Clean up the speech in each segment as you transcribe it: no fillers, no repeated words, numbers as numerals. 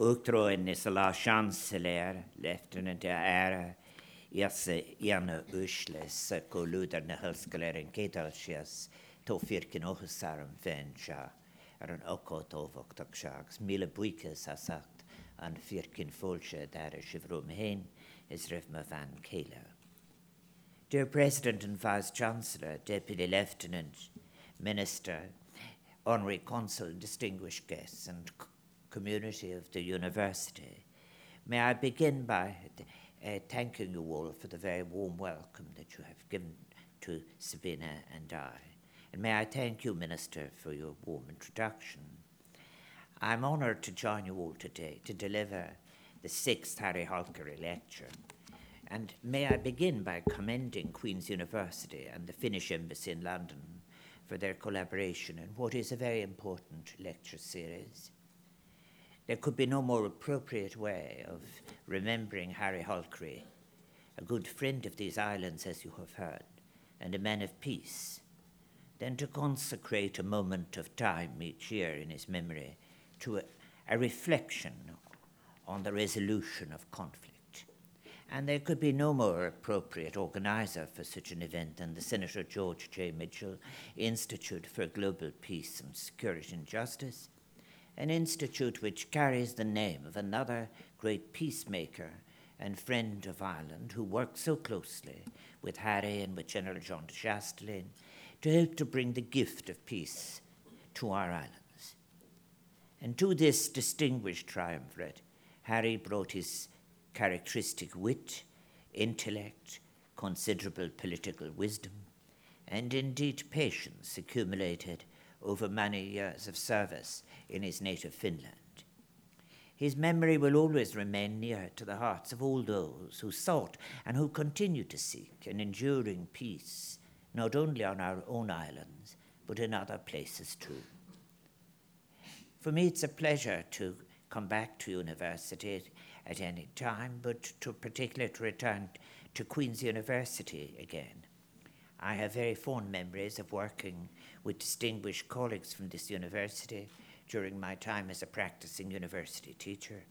Utroennisella chancellär, läftunen ära, jässe gärna usles, koluderne hälskaleren ketalsjes, tofirken ohusarm vänja, en okot ovoktaksjags, mille buikes asat, an firken folge där skivrum hen, is rivma van kela. Dear President and Vice Chancellor, Deputy Lieutenant, Minister, Honorary Consul, distinguished guests, and community of the University, may I begin by thanking you all for the very warm welcome that you have given to Sabina and I. And may I thank you, Minister, for your warm introduction. I'm honoured to join you all today to deliver the 6th Harri Holkeri Lecture. And may I begin by commending Queen's University and the Finnish Embassy in London for their collaboration in what is a very important lecture series. There could be no more appropriate way of remembering Harri Holkeri, a good friend of these islands, as you have heard, and a man of peace, than to consecrate a moment of time each year in his memory to a reflection on the resolution of conflict. And there could be no more appropriate organizer for such an event than the Senator George J. Mitchell Institute for Global Peace and Security and Justice, an institute which carries the name of another great peacemaker and friend of Ireland who worked so closely with Harry and with General John de Chastelain to help to bring the gift of peace to our islands. And to this distinguished triumvirate, Harry brought his characteristic wit, intellect, considerable political wisdom, and indeed patience accumulated over many years of service in his native Finland. His memory will always remain near to the hearts of all those who sought and who continue to seek an enduring peace, not only on our own islands, but in other places too. For me, it's a pleasure to come back to university at any time, but to particularly to return to Queen's University again. I have very fond memories of working with distinguished colleagues from this university during my time as a practicing university teacher.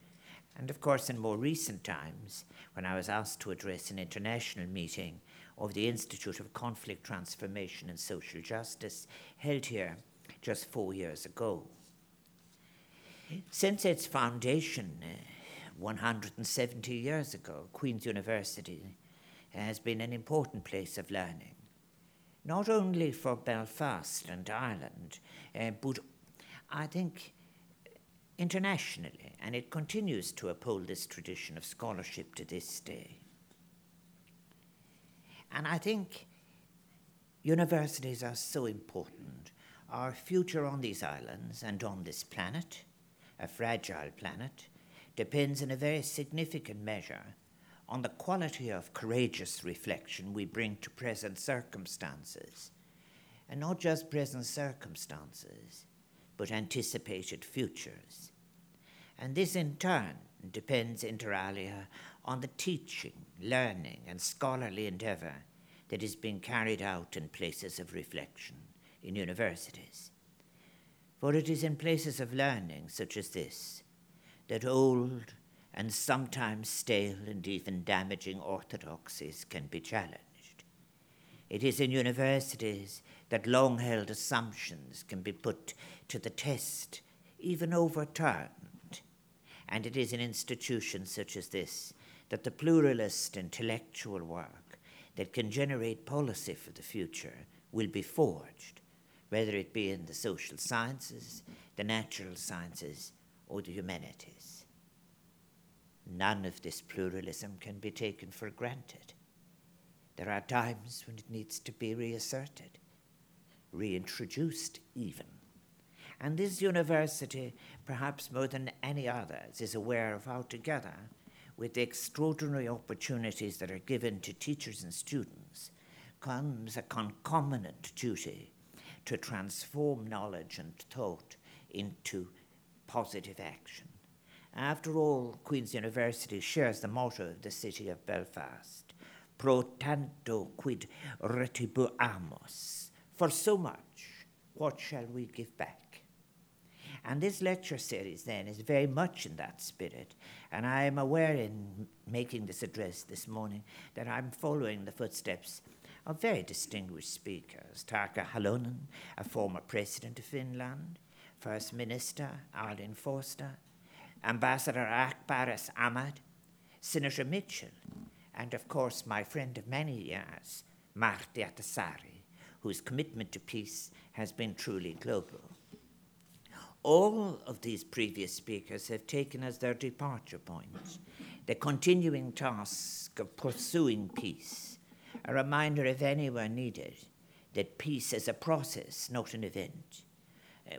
And of course, in more recent times, when I was asked to address an international meeting of the Institute of Conflict Transformation and Social Justice, held here just 4 years ago. Since its foundation, 170 years ago, Queen's University has been an important place of learning, not only for Belfast and Ireland, but I think internationally, and it continues to uphold this tradition of scholarship to this day. And I think universities are so important. Our future on these islands and on this planet, a fragile planet, depends in a very significant measure on the quality of courageous reflection we bring to present circumstances, and not just present circumstances, but anticipated futures. And this in turn depends, inter alia, on the teaching, learning, and scholarly endeavor that is being carried out in places of reflection, in universities. For it is in places of learning such as this that old and sometimes stale and even damaging orthodoxies can be challenged. It is in universities that long-held assumptions can be put to the test, even overturned. And it is in institutions such as this that the pluralist intellectual work that can generate policy for the future will be forged, whether it be in the social sciences, the natural sciences, or the humanities. None of this pluralism can be taken for granted. There are times when it needs to be reasserted, reintroduced even. And this university, perhaps more than any others, is aware of how, together with the extraordinary opportunities that are given to teachers and students, comes a concomitant duty to transform knowledge and thought into positive action. After all, Queen's University shares the motto of the city of Belfast, pro tanto quid retribuamus, for so much, what shall we give back? And this lecture series, then, is very much in that spirit. And I am aware in making this address this morning that I'm following the footsteps of very distinguished speakers, Tarja Halonen, a former president of Finland, First Minister Arlene Foster, Ambassador Akbar Ahmed, Senator Mitchell, and of course my friend of many years, Martti Ahtisaari, whose commitment to peace has been truly global. All of these previous speakers have taken as their departure point the continuing task of pursuing peace, a reminder, if anywhere needed, that peace is a process, not an event,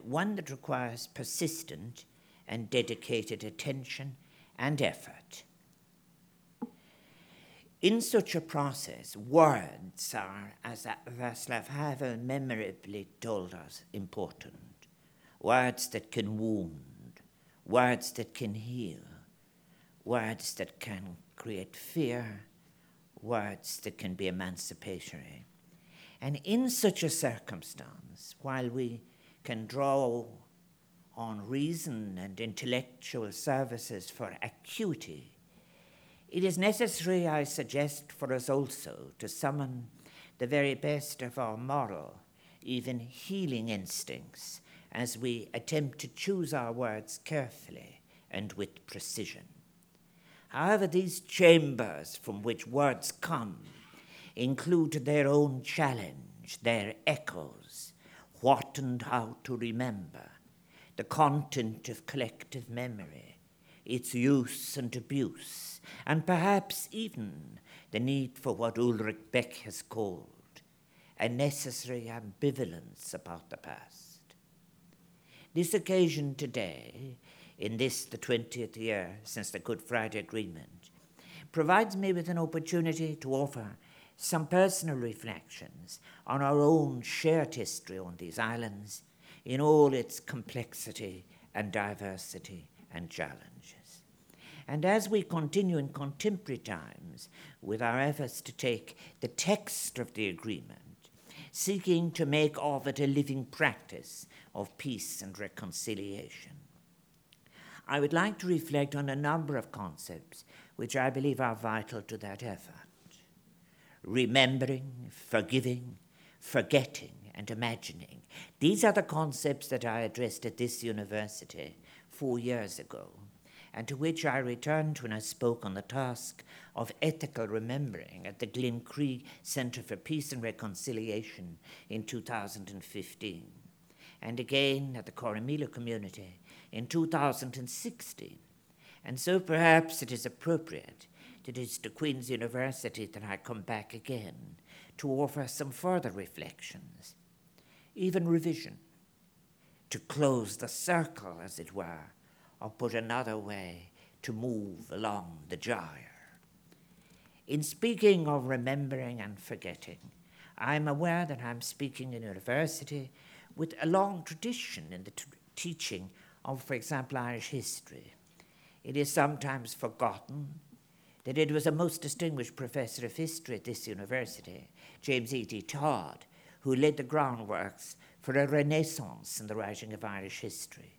one that requires persistent and dedicated attention and effort. In such a process, words are, as Václav Havel memorably told us, important. Words that can wound, words that can heal, words that can create fear, words that can be emancipatory. And in such a circumstance, while we can draw on reason and intellectual services for acuity, it is necessary, I suggest, for us also to summon the very best of our moral, even healing instincts, as we attempt to choose our words carefully and with precision. However, these chambers from which words come include their own challenge, their echoes, what and how to remember, the content of collective memory, its use and abuse, and perhaps even the need for what Ulrich Beck has called a necessary ambivalence about the past. This occasion today, in this, the 20th year since the Good Friday Agreement, provides me with an opportunity to offer some personal reflections on our own shared history on these islands in all its complexity and diversity and challenge. And as we continue in contemporary times with our efforts to take the text of the agreement, seeking to make of it a living practice of peace and reconciliation, I would like to reflect on a number of concepts which I believe are vital to that effort. Remembering, forgiving, forgetting, and imagining. These are the concepts that I addressed at this university 4 years ago, and to which I returned when I spoke on the task of ethical remembering at the Glencree Centre for Peace and Reconciliation in 2015, and again at the Corrymeela community in 2016. And so perhaps it is appropriate that it is to Queen's University that I come back again to offer some further reflections, even revision, to close the circle, as it were, or put another way, to move along the gyre. In speaking of remembering and forgetting, I'm aware that I'm speaking in university with a long tradition in the teaching of, for example, Irish history. It is sometimes forgotten that it was a most distinguished professor of history at this university, James E.D. Todd, who laid the groundworks for a renaissance in the writing of Irish history,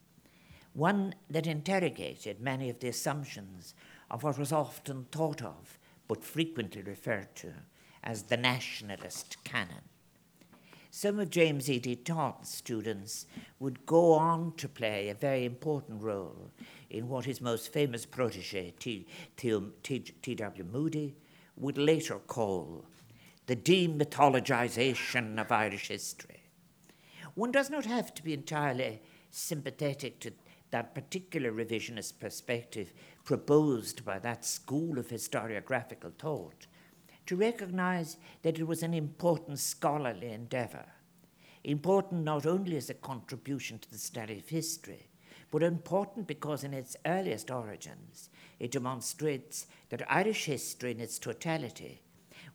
one that interrogated many of the assumptions of what was often thought of, but frequently referred to, as the nationalist canon. Some of James E.D. Todd's students would go on to play a very important role in what his most famous protege, T.W. Moody, would later call the demythologization of Irish history. One does not have to be entirely sympathetic to that particular revisionist perspective proposed by that school of historiographical thought, to recognize that it was an important scholarly endeavor, important not only as a contribution to the study of history, but important because in its earliest origins, it demonstrates that Irish history in its totality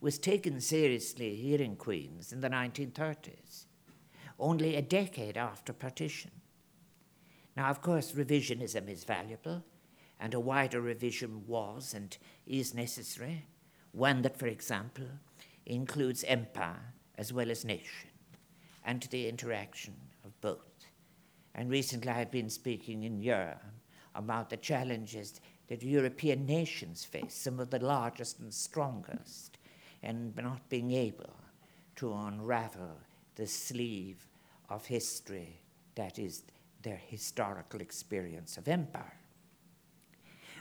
was taken seriously here in Queens in the 1930s, only a decade after partition. Now, of course, revisionism is valuable, and a wider revision was and is necessary, one that, for example, includes empire as well as nation, and the interaction of both. And recently I've been speaking in Europe about the challenges that European nations face, some of the largest and strongest, and not being able to unravel the sleeve of history that is their historical experience of empire.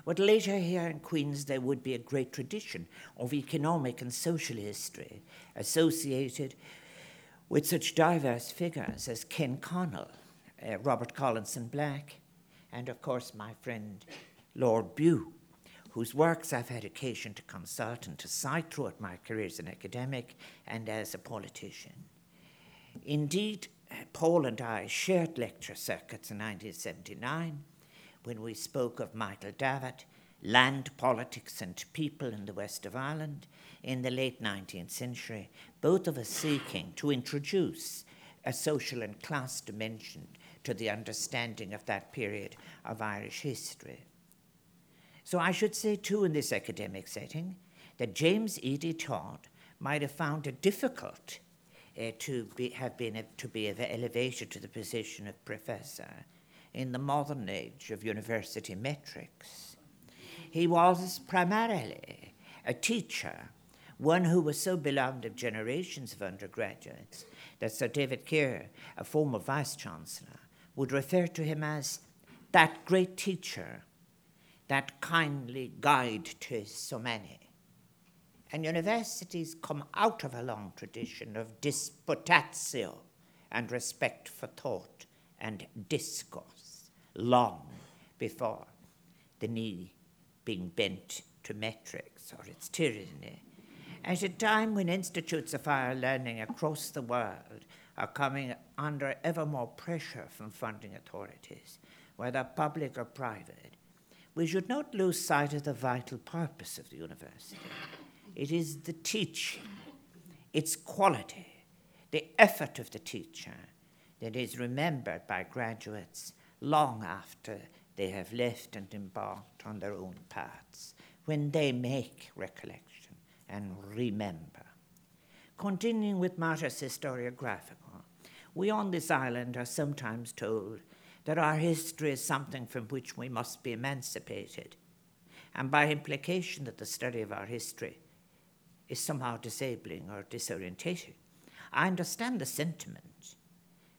But later here in Queen's there would be a great tradition of economic and social history associated with such diverse figures as Ken Connell, Robert Collinson Black, and of course my friend Lord Bew, whose works I've had occasion to consult and to cite throughout my career as an academic and as a politician. Indeed, Paul and I shared lecture circuits in 1979 when we spoke of Michael Davitt, Land, Politics and People in the West of Ireland in the late 19th century, both of us seeking to introduce a social and class dimension to the understanding of that period of Irish history. So I should say, too, in this academic setting, that James E.D. Todd might have found it difficult to be elevated to the position of professor in the modern age of university metrics. He was primarily a teacher, one who was so beloved of generations of undergraduates that Sir David Keir, a former Vice-Chancellor, would refer to him as that great teacher, that kindly guide to so many. And universities come out of a long tradition of disputatio and respect for thought and discourse, long before the knee being bent to metrics or its tyranny. At a time when institutes of higher learning across the world are coming under ever more pressure from funding authorities, whether public or private, we should not lose sight of the vital purpose of the university. It is the teaching, its quality, the effort of the teacher that is remembered by graduates long after they have left and embarked on their own paths, when they make recollection and remember. Continuing with matters historiographical, we on this island are sometimes told that our history is something from which we must be emancipated, and by implication that the study of our history is somehow disabling or disorientating. I understand the sentiment.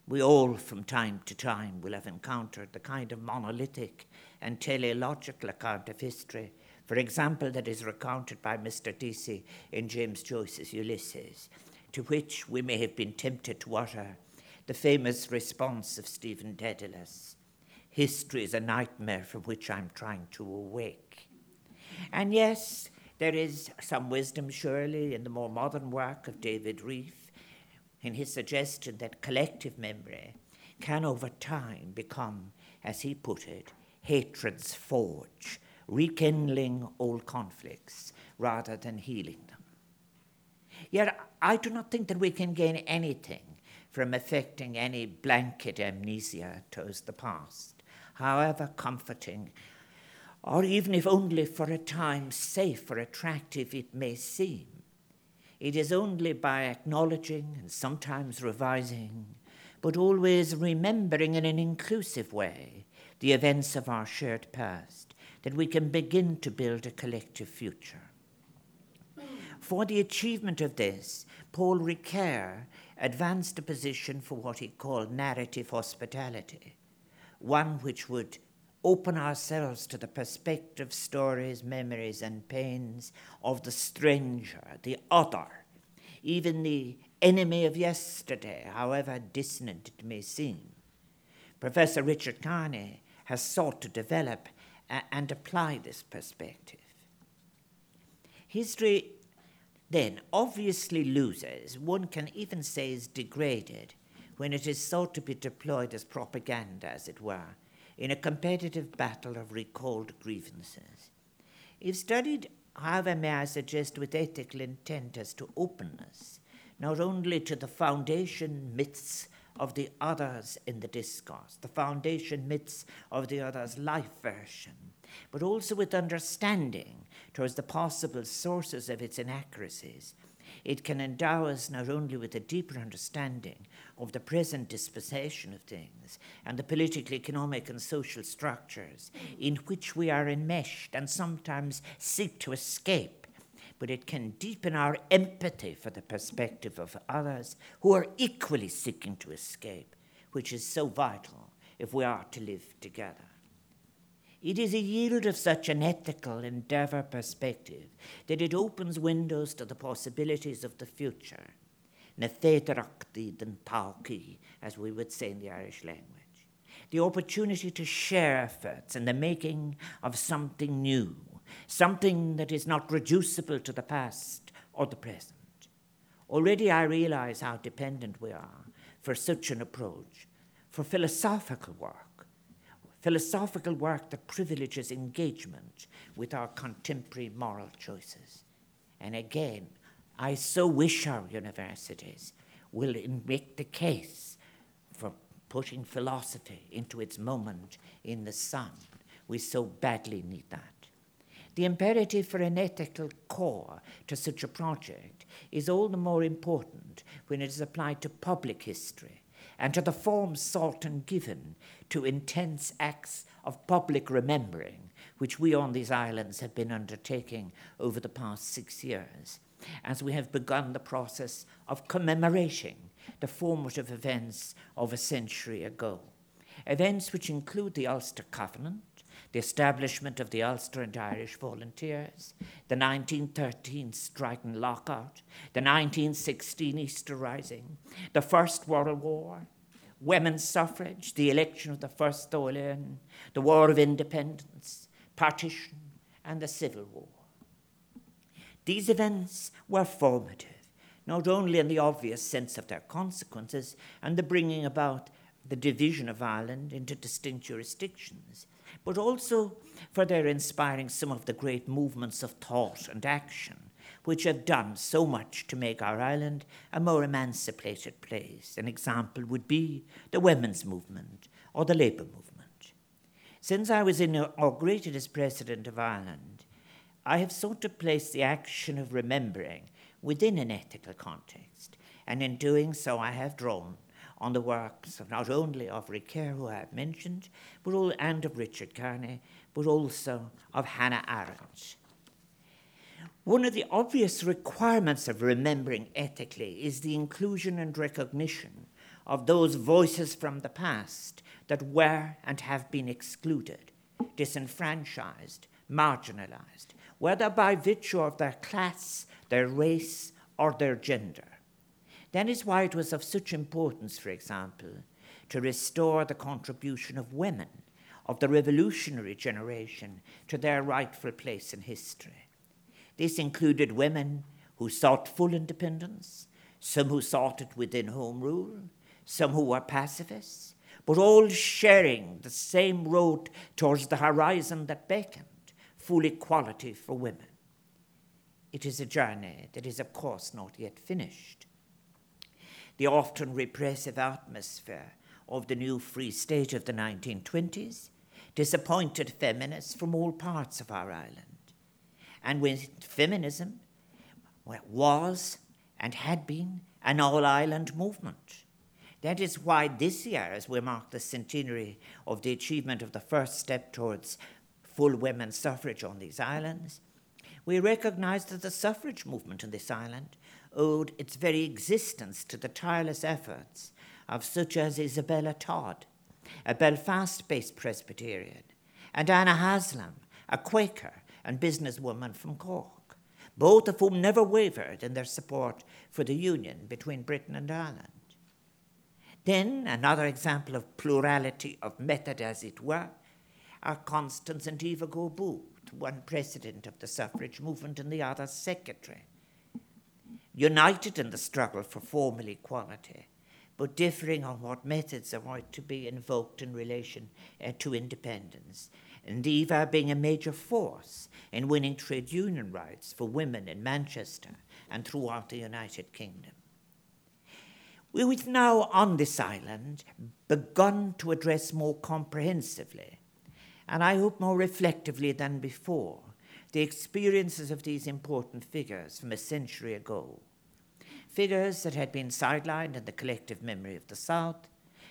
We all, from time to time, will have encountered the kind of monolithic and teleological account of history, for example, that is recounted by Mr. Deasy in James Joyce's Ulysses, to which we may have been tempted to utter the famous response of Stephen Dedalus, "History is a nightmare from which I'm trying to awake." And yes, there is some wisdom, surely, in the more modern work of David Rieff, in his suggestion that collective memory can over time become, as he put it, hatred's forge, rekindling old conflicts rather than healing them. Yet I do not think that we can gain anything from affecting any blanket amnesia towards the past, however comforting, or even if only for a time safe or attractive it may seem. It is only by acknowledging and sometimes revising, but always remembering in an inclusive way the events of our shared past, that we can begin to build a collective future. For the achievement of this, Paul Ricœur advanced a position for what he called narrative hospitality, one which would open ourselves to the perspective, stories, memories, and pains of the stranger, the other, even the enemy of yesterday, however dissonant it may seem. Professor Richard Carney has sought to develop and apply this perspective. History then obviously loses, one can even say is degraded, when it is sought to be deployed as propaganda, as it were, in a competitive battle of recalled grievances. If studied, however, may I suggest, with ethical intent as to openness, not only to the foundation myths of the others in the discourse, the foundation myths of the other's life version, but also with understanding towards the possible sources of its inaccuracies, It can endow us not only with a deeper understanding of the present dispensation of things and the political, economic, and social structures in which we are enmeshed and sometimes seek to escape, but it can deepen our empathy for the perspective of others who are equally seeking to escape, which is so vital if we are to live together. It is a yield of such an ethical endeavour perspective that it opens windows to the possibilities of the future, as we would say in the Irish language, the opportunity to share efforts in the making of something new, something that is not reducible to the past or the present. Already I realise how dependent we are for such an approach, for philosophical work that privileges engagement with our contemporary moral choices. And again, I so wish our universities will make the case for putting philosophy into its moment in the sun. We so badly need that. The imperative for an ethical core to such a project is all the more important when it is applied to public history and to the forms sought and given to intense acts of public remembering, which we on these islands have been undertaking over the past 6 years, as we have begun the process of commemorating the formative events of a century ago, events which include the Ulster Covenant, the establishment of the Ulster and Irish Volunteers, the 1913 strike and lockout, the 1916 Easter Rising, the First World War, women's suffrage, the election of the first Dáil, the War of Independence, partition, and the Civil War. These events were formative, not only in the obvious sense of their consequences and the bringing about the division of Ireland into distinct jurisdictions, but also for their inspiring some of the great movements of thought and action which have done so much to make our island a more emancipated place. An example would be the women's movement or the labour movement. Since I was inaugurated as President of Ireland, I have sought to place the action of remembering within an ethical context, and in doing so I have drawn on the works of not only of Ricœur, who I have mentioned, and of Richard Kearney, but also of Hannah Arendt. One of the obvious requirements of remembering ethically is the inclusion and recognition of those voices from the past that were and have been excluded, disenfranchised, marginalised, whether by virtue of their class, their race, or their gender. That is why it was of such importance, for example, to restore the contribution of women of the revolutionary generation to their rightful place in history. This included women who sought full independence, some who sought it within Home Rule, some who were pacifists, but all sharing the same road towards the horizon that beckoned, full equality for women. It is a journey that is, of course, not yet finished. The often repressive atmosphere of the new free state of the 1920s disappointed feminists from all parts of our island. And with feminism, was and had been an all-island movement. That is why this year, as we mark the centenary of the achievement of the first step towards full women's suffrage on these islands, we recognise that the suffrage movement on this island owed its very existence to the tireless efforts of such as Isabella Todd, a Belfast-based Presbyterian, and Anna Haslam, a Quaker and businesswoman from Cork, both of whom never wavered in their support for the union between Britain and Ireland. Then, another example of plurality of method, as it were, are Constance and Eva Gore-Booth, one president of the suffrage movement and the other secretary, united in the struggle for formal equality, but differing on what methods are to be invoked in relation to independence, and Eva being a major force in winning trade union rights for women in Manchester and throughout the United Kingdom. We have now, on this island, begun to address more comprehensively, and I hope more reflectively than before, the experiences of these important figures from a century ago, figures that had been sidelined in the collective memory of the South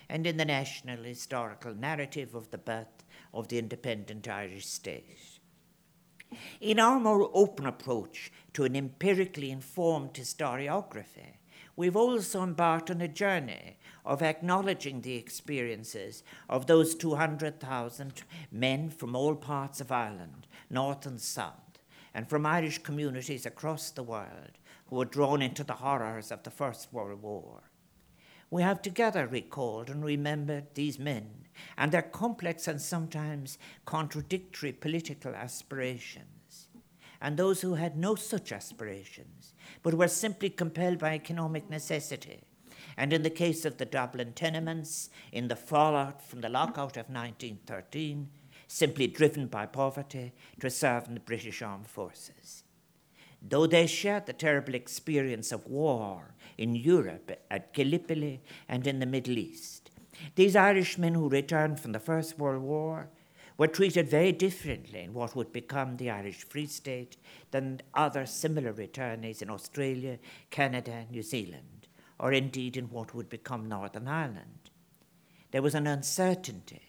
and in the national historical narrative of the birth of the independent Irish state. In our more open approach to an empirically informed historiography, we've also embarked on a journey of acknowledging the experiences of those 200,000 men from all parts of Ireland, north and south, and from Irish communities across the world who were drawn into the horrors of the First World War. We have together recalled and remembered these men and their complex and sometimes contradictory political aspirations, and those who had no such aspirations, but were simply compelled by economic necessity, and in the case of the Dublin tenements, in the fallout from the lockout of 1913, simply driven by poverty to serve in the British Armed Forces. Though they shared the terrible experience of war in Europe, at Gallipoli, and in the Middle East, these Irishmen who returned from the First World War were treated very differently in what would become the Irish Free State than other similar returnees in Australia, Canada, New Zealand, or indeed in what would become Northern Ireland. There was an uncertainty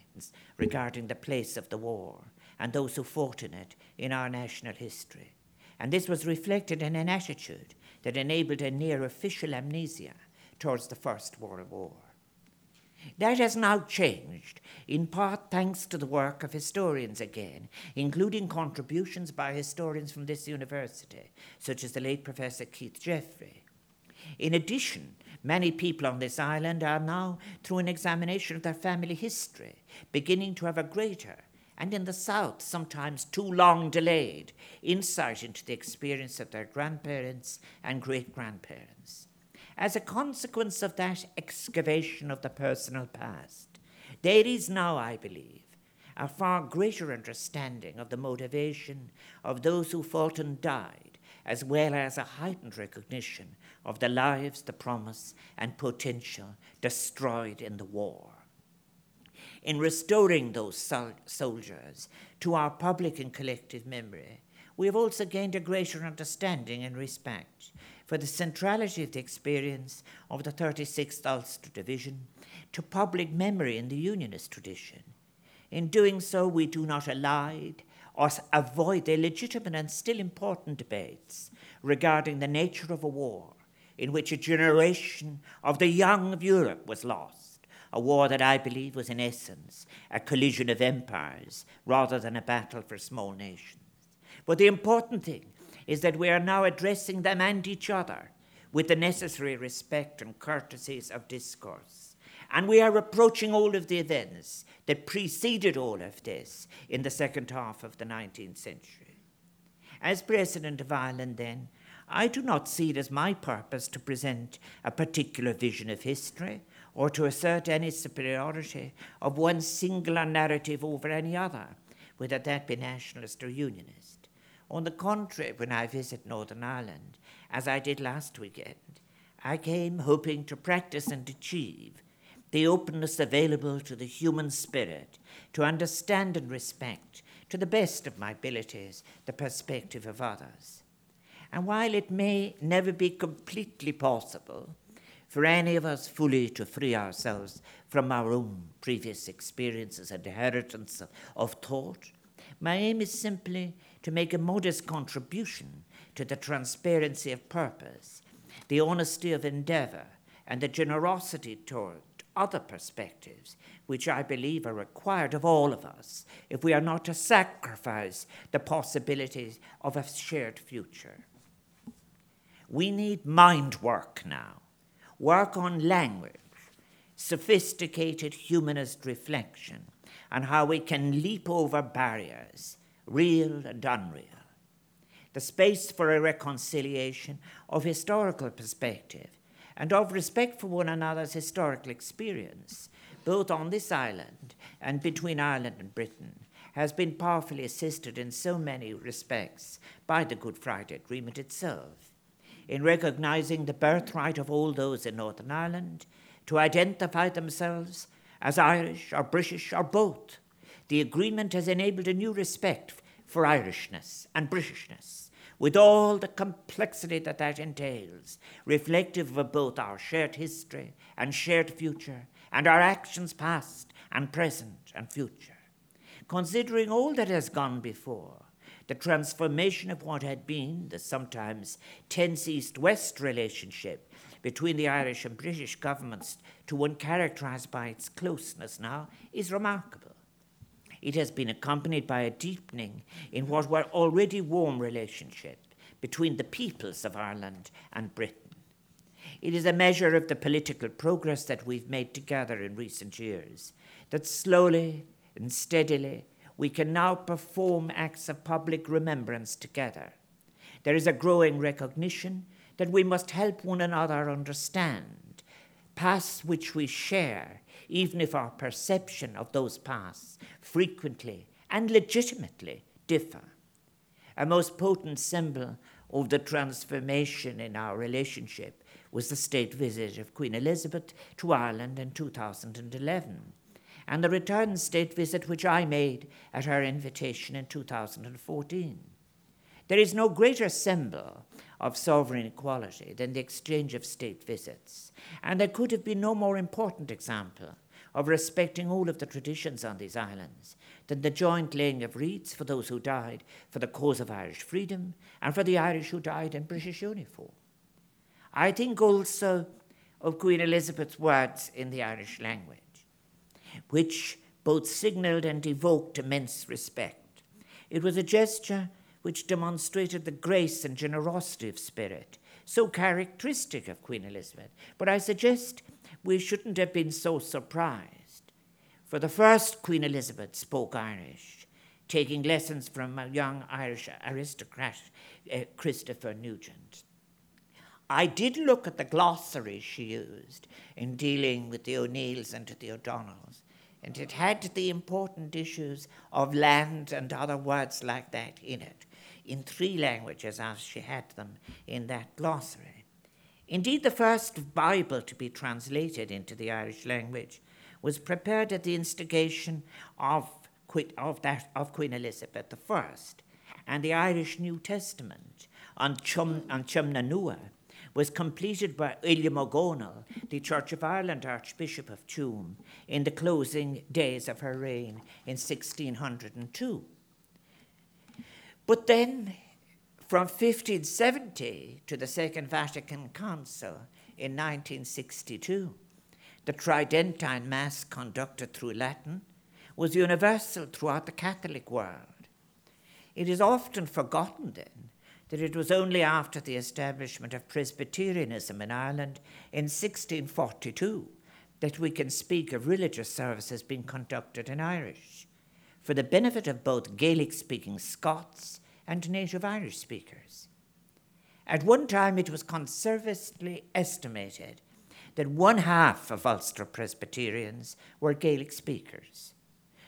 regarding the place of the war and those who fought in it in our national history. And this was reflected in an attitude that enabled a near-official amnesia towards the First World War. That has now changed, in part thanks to the work of historians again, including contributions by historians from this university, such as the late Professor Keith Jeffrey. In addition, many people on this island are now, through an examination of their family history, beginning to have a greater, and in the South, sometimes too long delayed, insight into the experience of their grandparents and great-grandparents. As a consequence of that excavation of the personal past, there is now, I believe, a far greater understanding of the motivation of those who fought and died, as well as a heightened recognition of the lives, the promise, and potential destroyed in the war. In restoring those soldiers to our public and collective memory, we have also gained a greater understanding and respect for the centrality of the experience of the 36th Ulster Division to public memory in the Unionist tradition. In doing so, we do not elide or avoid the legitimate and still important debates regarding the nature of a war in which a generation of the young of Europe was lost. A war that I believe was in essence a collision of empires rather than a battle for small nations. But the important thing is that we are now addressing them and each other with the necessary respect and courtesies of discourse. And we are approaching all of the events that preceded all of this in the second half of the 19th century. As President of Ireland then, I do not see it as my purpose to present a particular vision of history or to assert any superiority of one singular narrative over any other, whether that be nationalist or unionist. On the contrary, when I visit Northern Ireland, as I did last weekend, I came hoping to practice and achieve the openness available to the human spirit, to understand and respect, to the best of my abilities, the perspective of others. And while it may never be completely possible for any of us fully to free ourselves from our own previous experiences and inheritance of thought, my aim is simply to make a modest contribution to the transparency of purpose, the honesty of endeavour, and the generosity toward other perspectives, which I believe are required of all of us if we are not to sacrifice the possibilities of a shared future. We need mind work now. Work on language, sophisticated humanist reflection, and how we can leap over barriers, real and unreal. The space for a reconciliation of historical perspective and of respect for one another's historical experience, both on this island and between Ireland and Britain, has been powerfully assisted in so many respects by the Good Friday Agreement itself, in recognising the birthright of all those in Northern Ireland to identify themselves as Irish or British or both. The agreement has enabled a new respect for Irishness and Britishness, with all the complexity that that entails, reflective of both our shared history and shared future, and our actions past and present and future. Considering all that has gone before, the transformation of what had been the sometimes tense East-West relationship between the Irish and British governments to one characterized by its closeness now is remarkable. It has been accompanied by a deepening in what were already warm relationships between the peoples of Ireland and Britain. It is a measure of the political progress that we've made together in recent years, that slowly and steadily we can now perform acts of public remembrance together. There is a growing recognition that we must help one another understand pasts which we share, even if our perception of those pasts frequently and legitimately differ. A most potent symbol of the transformation in our relationship was the state visit of Queen Elizabeth to Ireland in 2011, and the return state visit which I made at her invitation in 2014. There is no greater symbol of sovereign equality than the exchange of state visits, and there could have been no more important example of respecting all of the traditions on these islands than the joint laying of wreaths for those who died for the cause of Irish freedom and for the Irish who died in British uniform. I think also of Queen Elizabeth's words in the Irish language, which both signalled and evoked immense respect. It was a gesture which demonstrated the grace and generosity of spirit, so characteristic of Queen Elizabeth, but I suggest we shouldn't have been so surprised. For the first Queen Elizabeth spoke Irish, taking lessons from a young Irish aristocrat, Christopher Nugent. I did look at the glossary she used in dealing with the O'Neills and the O'Donnells, and it had the important issues of land and other words like that in it, in three languages as she had them in that glossary. Indeed, the first Bible to be translated into the Irish language was prepared at the instigation of Queen Elizabeth I, and the Irish New Testament on Chumnanua was completed by William O'Connell, the Church of Ireland Archbishop of Tuam, in the closing days of her reign in 1602. But then, from 1570 to the Second Vatican Council in 1962, the Tridentine Mass conducted through Latin was universal throughout the Catholic world. It is often forgotten then that it was only after the establishment of Presbyterianism in Ireland in 1642 that we can speak of religious services being conducted in Irish, for the benefit of both Gaelic-speaking Scots and native Irish speakers. At one time it was conservatively estimated that 1/2 of Ulster Presbyterians were Gaelic speakers.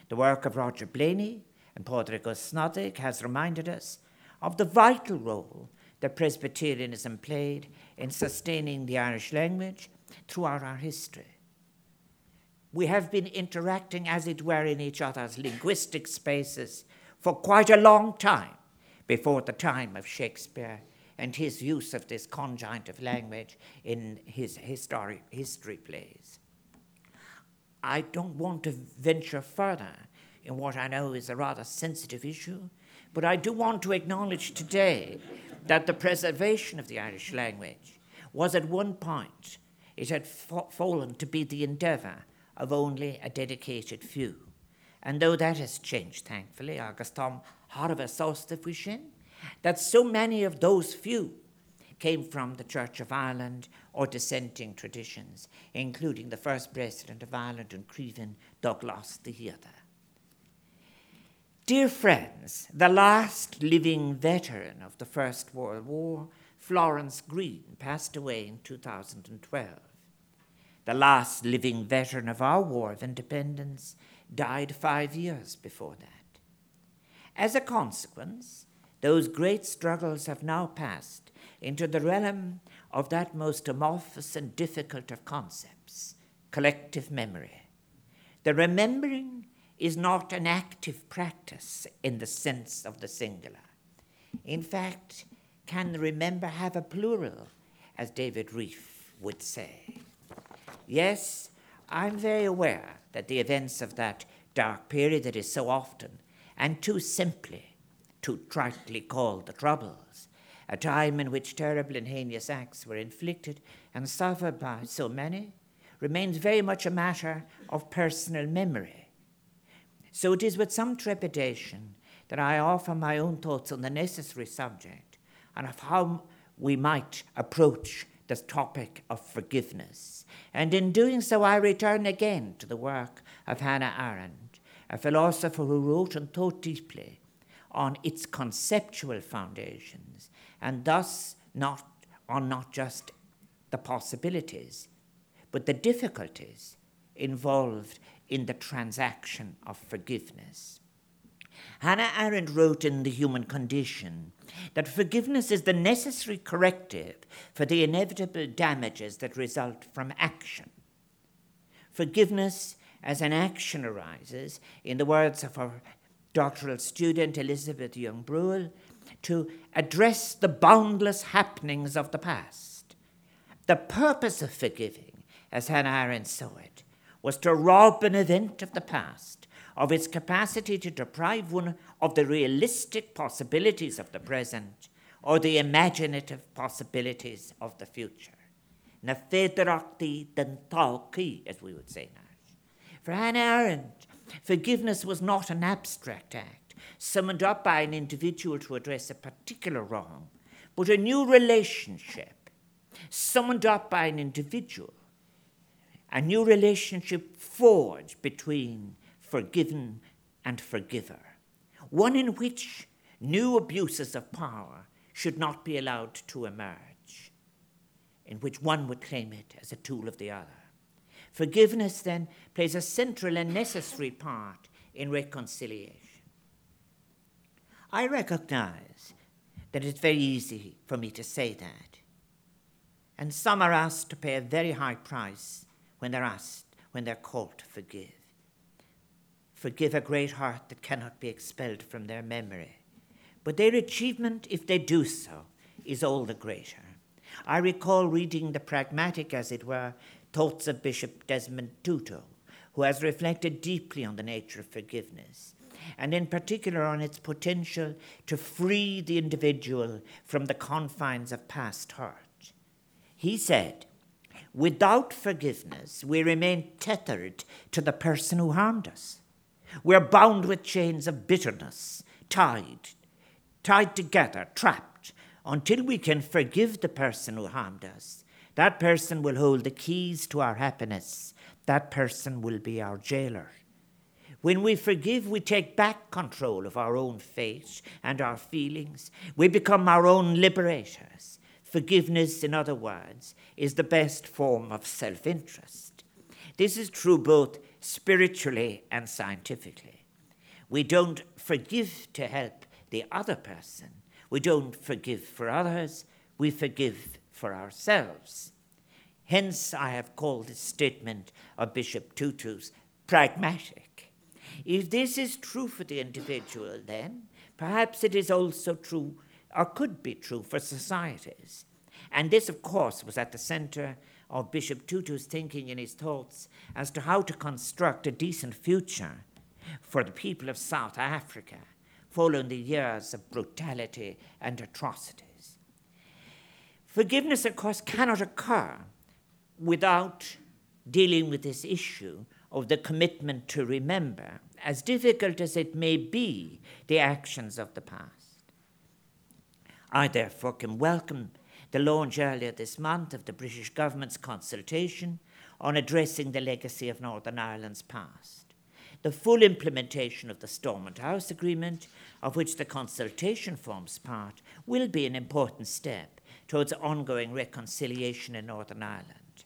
The work of Roger Blaney and Padraig O'Snoddig has reminded us of the vital role that Presbyterianism played in sustaining the Irish language throughout our history. We have been interacting, as it were, in each other's linguistic spaces for quite a long time before the time of Shakespeare and his use of this conjoint of language in his history plays. I don't want to venture further in what I know is a rather sensitive issue, but I do want to acknowledge today that the preservation of the Irish language was at one point, it had fallen to be the endeavour of only a dedicated few. And though that has changed, thankfully, agus tom harva sósta fúisin, that so many of those few came from the Church of Ireland or dissenting traditions, including the first president of Ireland and Crevan, Douglas the Heather. Dear friends, the last living veteran of the First World War, Florence Green, passed away in 2012. The last living veteran of our War of Independence died 5 years before that. As a consequence, those great struggles have now passed into the realm of that most amorphous and difficult of concepts, collective memory. The remembering is not an active practice in the sense of the singular. In fact, can, remember, have a plural, as David Rieff would say. Yes, I'm very aware that the events of that dark period that is so often and too simply, too tritely called the Troubles, a time in which terrible and heinous acts were inflicted and suffered by so many, remains very much a matter of personal memory. So it is with some trepidation that I offer my own thoughts on the necessary subject and of how we might approach the topic of forgiveness. And in doing so, I return again to the work of Hannah Arendt, a philosopher who wrote and thought deeply on its conceptual foundations, and thus not just the possibilities, but the difficulties involved in the transaction of forgiveness. Hannah Arendt wrote in The Human Condition that forgiveness is the necessary corrective for the inevitable damages that result from action. Forgiveness as an action arises, in the words of her doctoral student Elizabeth Young-Bruehl, to address the boundless happenings of the past. The purpose of forgiving, as Hannah Arendt saw it, was to rob an event of the past of its capacity to deprive one of the realistic possibilities of the present or the imaginative possibilities of the future. As we would say now. For Hannah Arendt, forgiveness was not an abstract act, summoned up by an individual to address a particular wrong, but a new relationship, summoned up by an individual, a new relationship forged between forgiven and forgiver, one in which new abuses of power should not be allowed to emerge, in which one would claim it as a tool of the other. Forgiveness, then, plays a central and necessary part in reconciliation. I recognize that it's very easy for me to say that, and some are asked to pay a very high price when they're called to forgive. Forgive a great heart that cannot be expelled from their memory. But their achievement, if they do so, is all the greater. I recall reading the pragmatic, as it were, thoughts of Bishop Desmond Tutu, who has reflected deeply on the nature of forgiveness, and in particular on its potential to free the individual from the confines of past hurt. He said, "Without forgiveness, we remain tethered to the person who harmed us. We're bound with chains of bitterness, tied together, trapped, until we can forgive the person who harmed us. That person will hold the keys to our happiness. That person will be our jailer. When we forgive, we take back control of our own fate and our feelings. We become our own liberators. Forgiveness, in other words, is the best form of self-interest. This is true both spiritually and scientifically. We don't forgive to help the other person. We don't forgive for others. We forgive for ourselves." Hence, I have called this statement of Bishop Tutu's pragmatic. If this is true for the individual, then perhaps it is also true, or could be true, for societies. And this, of course, was at the center of Bishop Tutu's thinking in his thoughts as to how to construct a decent future for the people of South Africa following the years of brutality and atrocities. Forgiveness, of course, cannot occur without dealing with this issue of the commitment to remember, as difficult as it may be, the actions of the past. I therefore can welcome the launch earlier this month of the British government's consultation on addressing the legacy of Northern Ireland's past. The full implementation of the Stormont House Agreement, of which the consultation forms part, will be an important step towards ongoing reconciliation in Northern Ireland.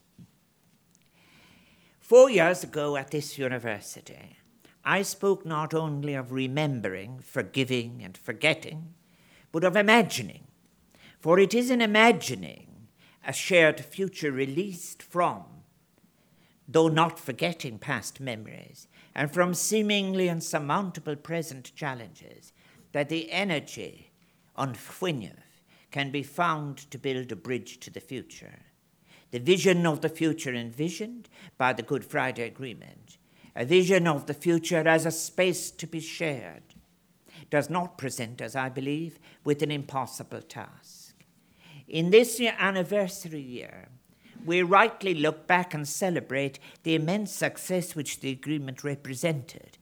4 years ago at this university, I spoke not only of remembering, forgiving, and forgetting, but of imagining. For it is in imagining a shared future released from, though not forgetting, past memories, and from seemingly insurmountable present challenges, that the energy on can be found to build a bridge to the future. The vision of the future envisioned by the Good Friday Agreement, a vision of the future as a space to be shared, does not present us, I believe, with an impossible task. In this anniversary year, we rightly look back and celebrate the immense success which the agreement represented.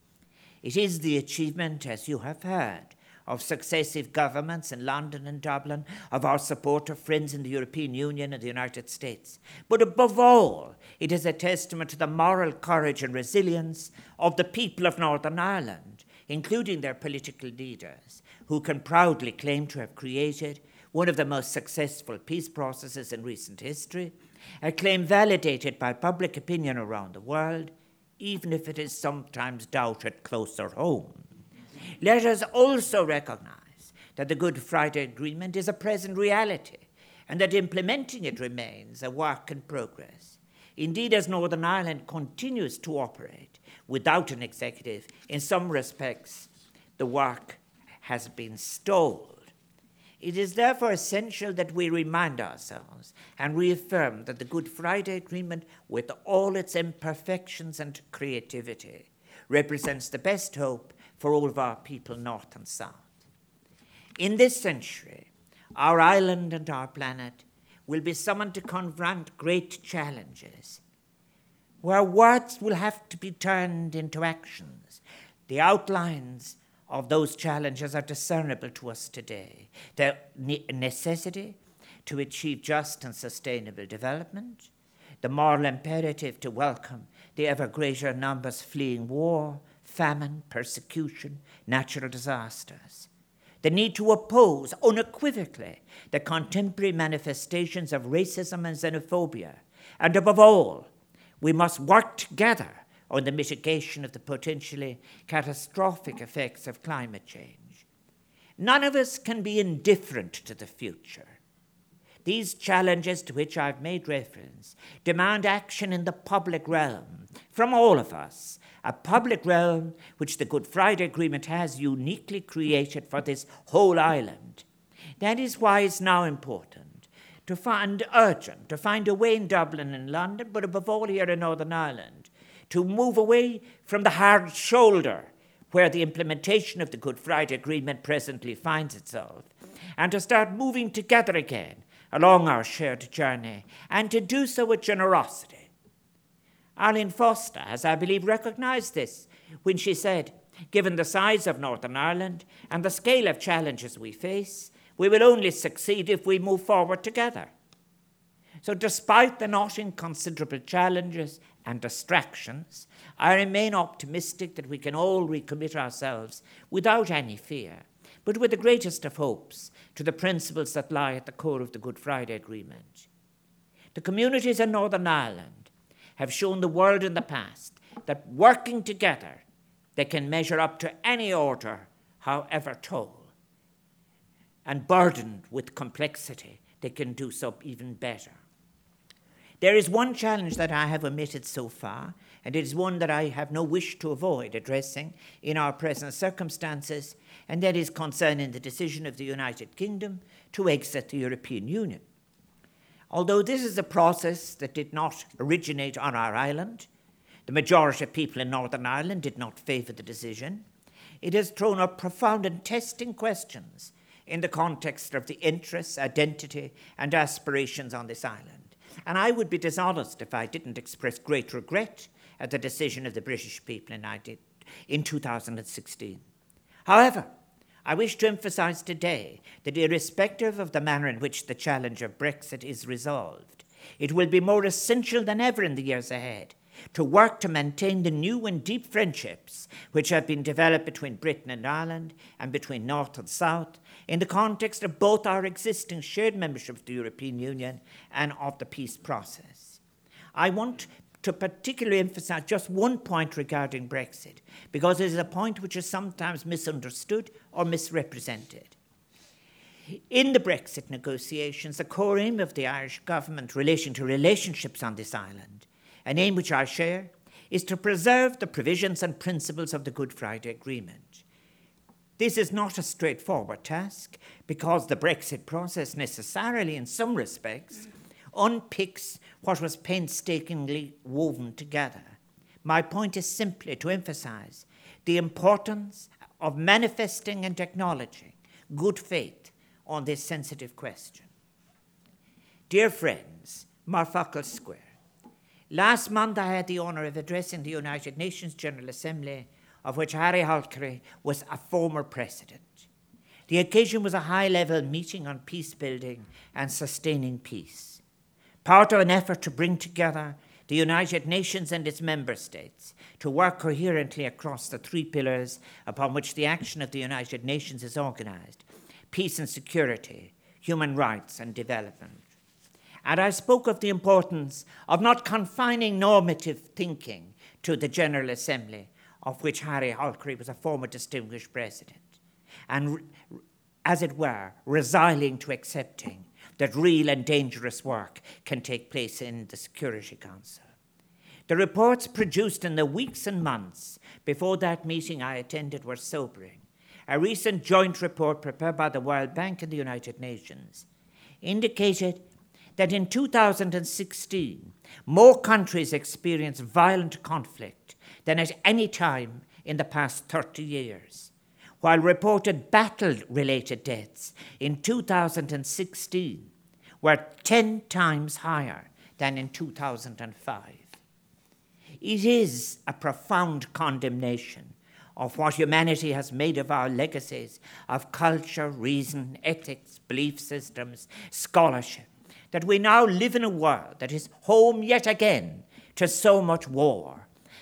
It is the achievement, as you have heard, of successive governments in London and Dublin, of our support of friends in the European Union and the United States. But above all, it is a testament to the moral courage and resilience of the people of Northern Ireland, including their political leaders, who can proudly claim to have created one of the most successful peace processes in recent history, a claim validated by public opinion around the world, even if it is sometimes doubted closer home. Let us also recognize that the Good Friday Agreement is a present reality and that implementing it remains a work in progress. Indeed, as Northern Ireland continues to operate without an executive, in some respects, the work has been stalled. It is therefore essential that we remind ourselves and reaffirm that the Good Friday Agreement, with all its imperfections and creativity, represents the best hope for all of our people, north and south. In this century, our island and our planet will be summoned to confront great challenges, where words will have to be turned into actions. The outlines of those challenges are discernible to us today. The necessity to achieve just and sustainable development, the moral imperative to welcome the ever greater numbers fleeing war, famine, persecution, natural disasters. The need to oppose unequivocally the contemporary manifestations of racism and xenophobia. And above all, we must work together on the mitigation of the potentially catastrophic effects of climate change. None of us can be indifferent to the future. These challenges to which I've made reference demand action in the public realm from all of us, a public realm which the Good Friday Agreement has uniquely created for this whole island. That is why it's now important to find urgent, to find a way in Dublin and London, but above all here in Northern Ireland, to move away from the hard shoulder where the implementation of the Good Friday Agreement presently finds itself, and to start moving together again along our shared journey, and to do so with generosity. Arlene Foster has, I believe, recognised this when she said, given the size of Northern Ireland and the scale of challenges we face, we will only succeed if we move forward together. So despite the not inconsiderable challenges and distractions, I remain optimistic that we can all recommit ourselves without any fear, but with the greatest of hopes to the principles that lie at the core of the Good Friday Agreement. The communities in Northern Ireland have shown the world in the past that working together, they can measure up to any order, however tall. And burdened with complexity, they can do so even better. There is one challenge that I have omitted so far, and it is one that I have no wish to avoid addressing in our present circumstances, and that is concerning the decision of the United Kingdom to exit the European Union. Although this is a process that did not originate on our island, the majority of people in Northern Ireland did not favour the decision, it has thrown up profound and testing questions in the context of the interests, identity, and aspirations on this island. And I would be dishonest if I didn't express great regret at the decision of the British people in 2016. However, I wish to emphasise today that irrespective of the manner in which the challenge of Brexit is resolved, it will be more essential than ever in the years ahead to work to maintain the new and deep friendships which have been developed between Britain and Ireland and between North and South in the context of both our existing shared membership of the European Union and of the peace process. I want to particularly emphasise just one point regarding Brexit, because it is a point which is sometimes misunderstood or misrepresented. In the Brexit negotiations, the core aim of the Irish government relating to relationships on this island, an aim which I share, is to preserve the provisions and principles of the Good Friday Agreement. This is not a straightforward task because the Brexit process necessarily, in some respects, unpicks what was painstakingly woven together. My point is simply to emphasize the importance of manifesting and acknowledging good faith on this sensitive question. Dear friends, Marfakal Square. Last month I had the honor of addressing the United Nations General Assembly, of which Harri Holkeri was a former president. The occasion was a high-level meeting on peace building and sustaining peace, part of an effort to bring together the United Nations and its member states to work coherently across the three pillars upon which the action of the United Nations is organized: peace and security, human rights and development. And I spoke of the importance of not confining normative thinking to the General Assembly, of which Harri Holkeri was a former distinguished president, and, as it were, resiling to accepting that real and dangerous work can take place in the Security Council. The reports produced in the weeks and months before that meeting I attended were sobering. A recent joint report prepared by the World Bank and the United Nations indicated that in 2016, more countries experienced violent conflict than at any time in the past 30 years, while reported battle-related deaths in 2016 were 10 times higher than in 2005. It is a profound condemnation of what humanity has made of our legacies of culture, reason, ethics, belief systems, scholarship, that we now live in a world that is home yet again to so much war,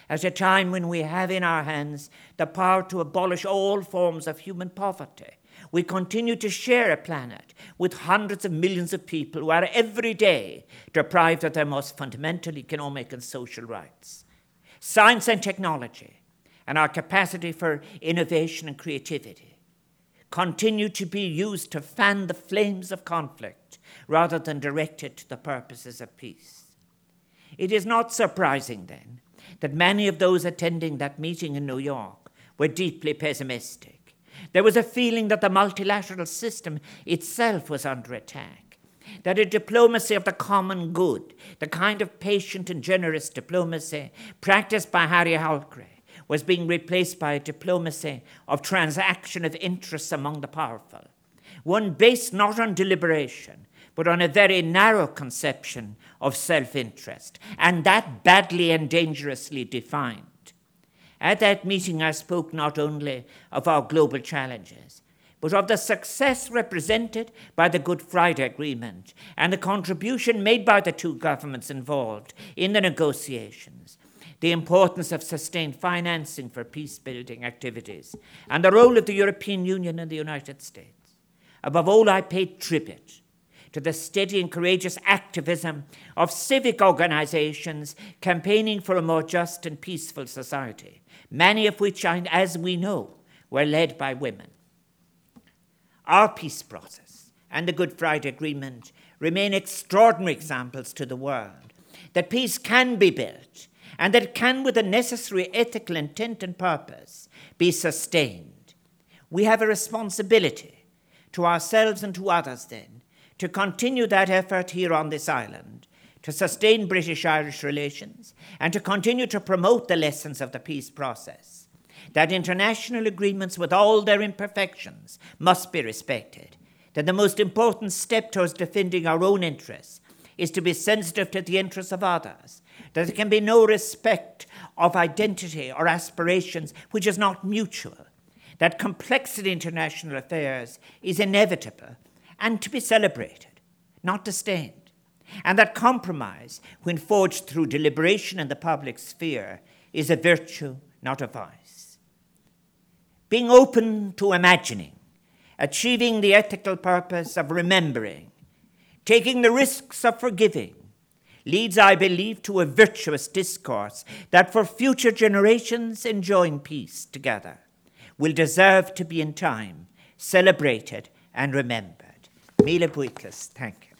at a time when we have in our hands the power to abolish all forms of human poverty. We continue to share a planet with hundreds of millions of people who are every day deprived of their most fundamental economic and social rights. Science and technology and our capacity for innovation and creativity continue to be used to fan the flames of conflict rather than directed to the purposes of peace. It is not surprising, then, that many of those attending that meeting in New York were deeply pessimistic. There was a feeling that the multilateral system itself was under attack, that a diplomacy of the common good, the kind of patient and generous diplomacy practiced by Harri Holkeri, was being replaced by a diplomacy of transaction of interests among the powerful, one based not on deliberation, but on a very narrow conception of self-interest, and that badly and dangerously defined. At that meeting, I spoke not only of our global challenges, but of the success represented by the Good Friday Agreement and the contribution made by the two governments involved in the negotiations, the importance of sustained financing for peace-building activities, and the role of the European Union and the United States. Above all, I paid tribute to the steady and courageous activism of civic organizations campaigning for a more just and peaceful society, many of which, as we know, were led by women. Our peace process and the Good Friday Agreement remain extraordinary examples to the world that peace can be built and that it can, with the necessary ethical intent and purpose, be sustained. We have a responsibility to ourselves and to others, then, to continue that effort here on this island, to sustain British-Irish relations, and to continue to promote the lessons of the peace process, that international agreements with all their imperfections must be respected, that the most important step towards defending our own interests is to be sensitive to the interests of others, that there can be no respect of identity or aspirations which is not mutual, that complexity in international affairs is inevitable, and to be celebrated, not disdained, and that compromise, when forged through deliberation in the public sphere, is a virtue, not a vice. Being open to imagining, achieving the ethical purpose of remembering, taking the risks of forgiving, leads, I believe, to a virtuous discourse that for future generations enjoying peace together will deserve to be in time celebrated and remembered. Mille Buikis, thank you.